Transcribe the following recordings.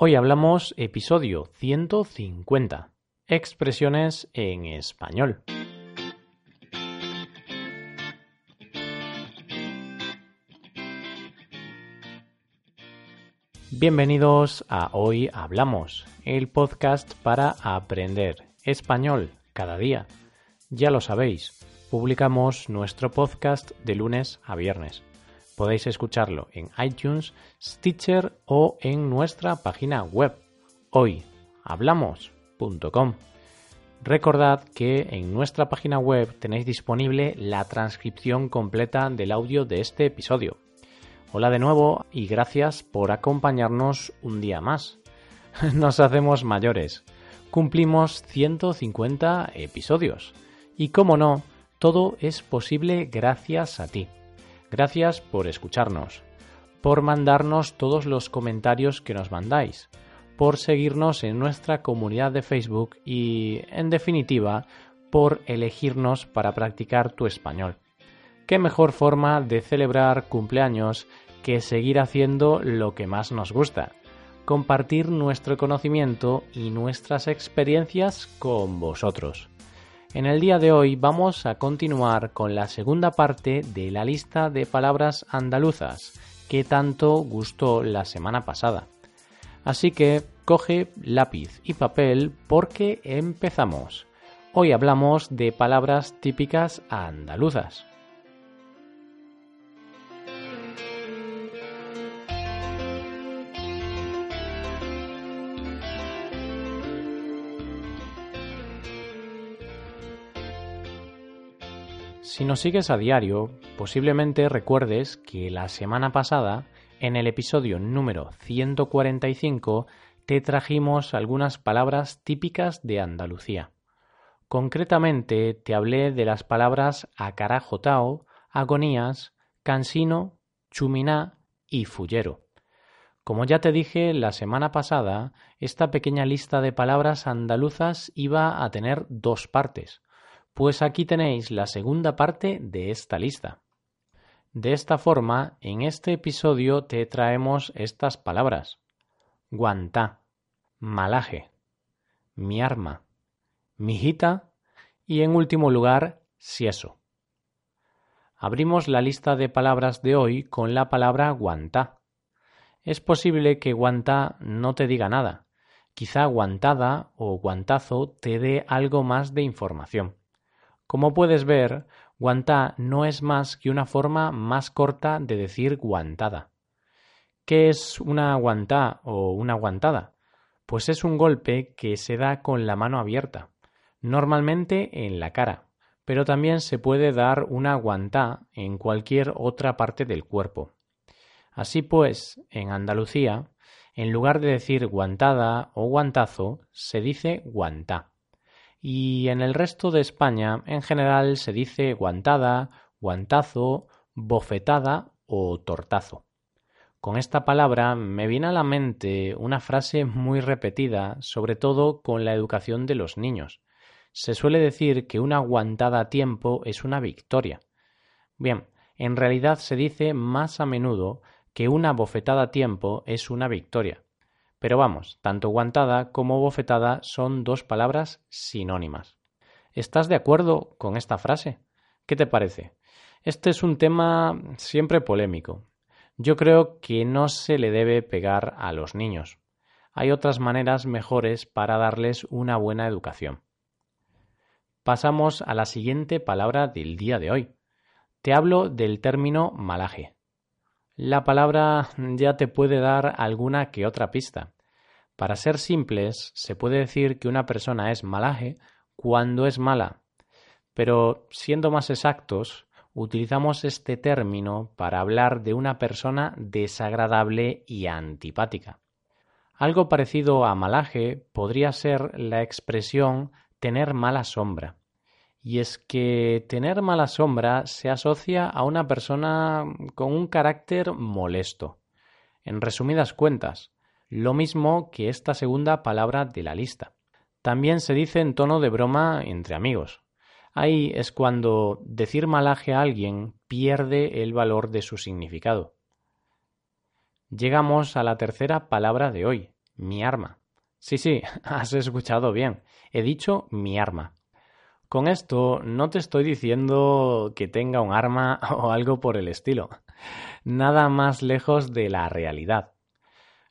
Hoy hablamos episodio 150. Expresiones en español. Bienvenidos a Hoy hablamos, el podcast para aprender español cada día. Ya lo sabéis, publicamos nuestro podcast de lunes a viernes. Podéis escucharlo en iTunes, Stitcher o en nuestra página web hoyhablamos.com. Recordad que en nuestra página web tenéis disponible la transcripción completa del audio de este episodio. Hola de nuevo y gracias por acompañarnos un día más. Nos hacemos mayores. Cumplimos 150 episodios. Y cómo no, todo es posible gracias a ti. Gracias por escucharnos, por mandarnos todos los comentarios que nos mandáis, por seguirnos en nuestra comunidad de Facebook y, en definitiva, por elegirnos para practicar tu español. ¿Qué mejor forma de celebrar cumpleaños que seguir haciendo lo que más nos gusta? Compartir nuestro conocimiento y nuestras experiencias con vosotros. En el día de hoy vamos a continuar con la segunda parte de la lista de palabras andaluzas que tanto gustó la semana pasada. Así que coge lápiz y papel porque empezamos. Hoy hablamos de palabras típicas andaluzas. Si nos sigues a diario, posiblemente recuerdes que la semana pasada, en el episodio número 145, te trajimos algunas palabras típicas de Andalucía. Concretamente, te hablé de las palabras acarajotao, agonías, cansino, chuminá y fullero. Como ya te dije la semana pasada, esta pequeña lista de palabras andaluzas iba a tener dos partes. Pues aquí tenéis la segunda parte de esta lista. De esta forma, en este episodio te traemos estas palabras: guantá, malaje, miarma, mijita y, en último lugar, sieso. Abrimos la lista de palabras de hoy con la palabra guantá. Es posible que guantá no te diga nada. Quizá guantada o guantazo te dé algo más de información. Como puedes ver, guantá no es más que una forma más corta de decir guantada. ¿Qué es una guantá o una guantada? Pues es un golpe que se da con la mano abierta, normalmente en la cara, pero también se puede dar una guantá en cualquier otra parte del cuerpo. Así pues, en Andalucía, en lugar de decir guantada o guantazo, se dice guantá. Y en el resto de España, en general, se dice guantada, guantazo, bofetada o tortazo. Con esta palabra me viene a la mente una frase muy repetida, sobre todo con la educación de los niños. Se suele decir que una guantada a tiempo es una victoria. Bien, en realidad se dice más a menudo que una bofetada a tiempo es una victoria. Pero vamos, tanto guantada como bofetada son dos palabras sinónimas. ¿Estás de acuerdo con esta frase? ¿Qué te parece? Este es un tema siempre polémico. Yo creo que no se le debe pegar a los niños. Hay otras maneras mejores para darles una buena educación. Pasamos a la siguiente palabra del día de hoy. Te hablo del término malaje. La palabra ya te puede dar alguna que otra pista. Para ser simples, se puede decir que una persona es malaje cuando es mala. Pero, siendo más exactos, utilizamos este término para hablar de una persona desagradable y antipática. Algo parecido a malaje podría ser la expresión tener mala sombra. Y es que tener mala sombra se asocia a una persona con un carácter molesto. En resumidas cuentas, lo mismo que esta segunda palabra de la lista. También se dice en tono de broma entre amigos. Ahí es cuando decir malaje a alguien pierde el valor de su significado. Llegamos a la tercera palabra de hoy, miarma. Sí, has escuchado bien. He dicho miarma. Con esto no te estoy diciendo que tenga un arma o algo por el estilo. Nada más lejos de la realidad.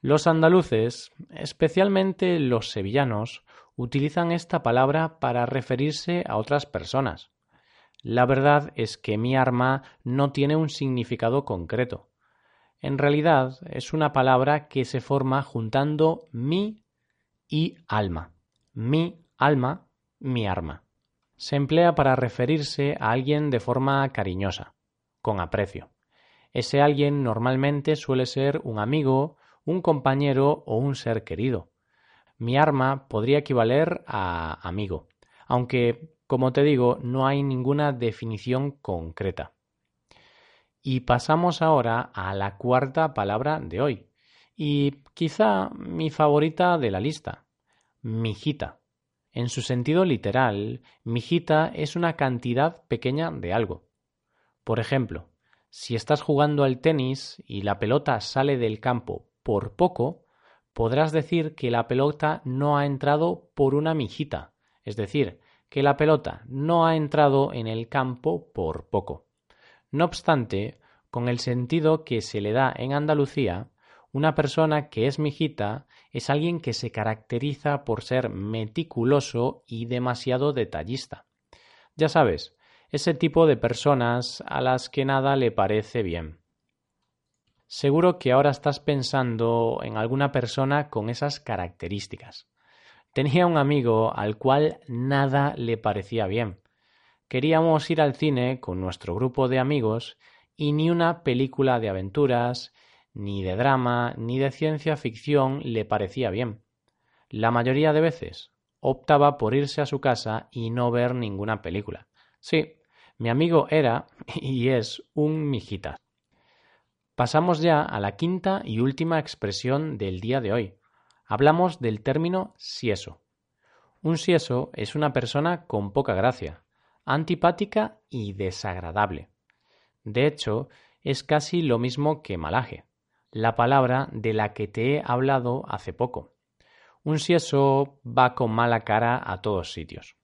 Los andaluces, especialmente los sevillanos, utilizan esta palabra para referirse a otras personas. La verdad es que miarma no tiene un significado concreto. En realidad es una palabra que se forma juntando mi y alma. Mi alma, miarma. Se emplea para referirse a alguien de forma cariñosa, con aprecio. Ese alguien normalmente suele ser un amigo, un compañero o un ser querido. Miarma podría equivaler a amigo, aunque, como te digo, no hay ninguna definición concreta. Y pasamos ahora a la cuarta palabra de hoy, y quizá mi favorita de la lista, mijita. En su sentido literal, mijita es una cantidad pequeña de algo. Por ejemplo, si estás jugando al tenis y la pelota sale del campo por poco, podrás decir que la pelota no ha entrado por una mijita, es decir, que la pelota no ha entrado en el campo por poco. No obstante, con el sentido que se le da en Andalucía, una persona que es mijita es alguien que se caracteriza por ser meticuloso y demasiado detallista. Ya sabes, ese tipo de personas a las que nada le parece bien. Seguro que ahora estás pensando en alguna persona con esas características. Tenía un amigo al cual nada le parecía bien. Queríamos ir al cine con nuestro grupo de amigos y ni una película de aventuras, ni de drama, ni de ciencia ficción le parecía bien. La mayoría de veces optaba por irse a su casa y no ver ninguna película. Sí, mi amigo era y es un mijita. Pasamos ya a la quinta y última expresión del día de hoy. Hablamos del término sieso. Un sieso es una persona con poca gracia, antipática y desagradable. De hecho, es casi lo mismo que malaje, la palabra de la que te he hablado hace poco. Un sieso va con mala cara a todos sitios.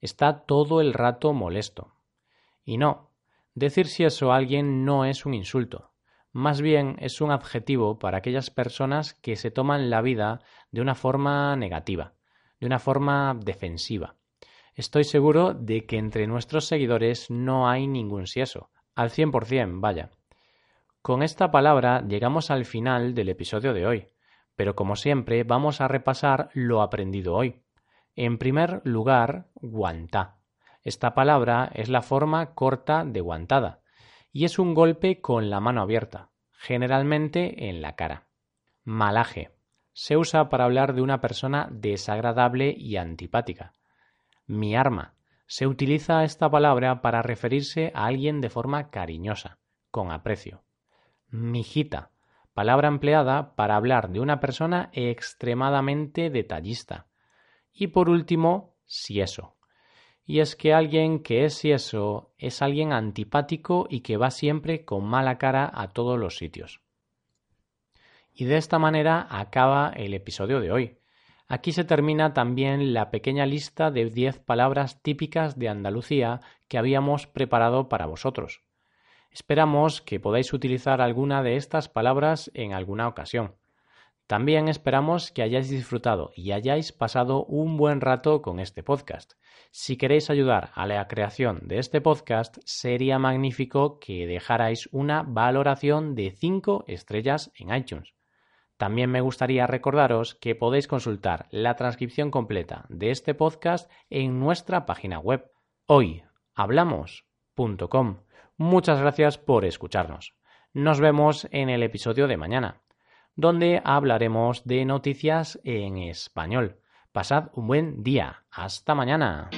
Está todo el rato molesto. Y no, decir sieso a alguien no es un insulto. Más bien es un adjetivo para aquellas personas que se toman la vida de una forma negativa, de una forma defensiva. Estoy seguro de que entre nuestros seguidores no hay ningún sieso. Al 100%, vaya. Con esta palabra llegamos al final del episodio de hoy, pero como siempre vamos a repasar lo aprendido hoy. En primer lugar, guantá. Esta palabra es la forma corta de guantada y es un golpe con la mano abierta, generalmente en la cara. Malaje. Se usa para hablar de una persona desagradable y antipática. Miarma. Se utiliza esta palabra para referirse a alguien de forma cariñosa, con aprecio. Mijita, palabra empleada para hablar de una persona extremadamente detallista. Y por último, sieso. Y es que alguien que es sieso es alguien antipático y que va siempre con mala cara a todos los sitios. Y de esta manera acaba el episodio de hoy. Aquí se termina también la pequeña lista de 10 palabras típicas de Andalucía que habíamos preparado para vosotros. Esperamos que podáis utilizar alguna de estas palabras en alguna ocasión. También esperamos que hayáis disfrutado y hayáis pasado un buen rato con este podcast. Si queréis ayudar a la creación de este podcast, sería magnífico que dejarais una valoración de 5 estrellas en iTunes. También me gustaría recordaros que podéis consultar la transcripción completa de este podcast en nuestra página web, hoyhablamos.com. Muchas gracias por escucharnos. Nos vemos en el episodio de mañana, donde hablaremos de noticias en español. Pasad un buen día. ¡Hasta mañana!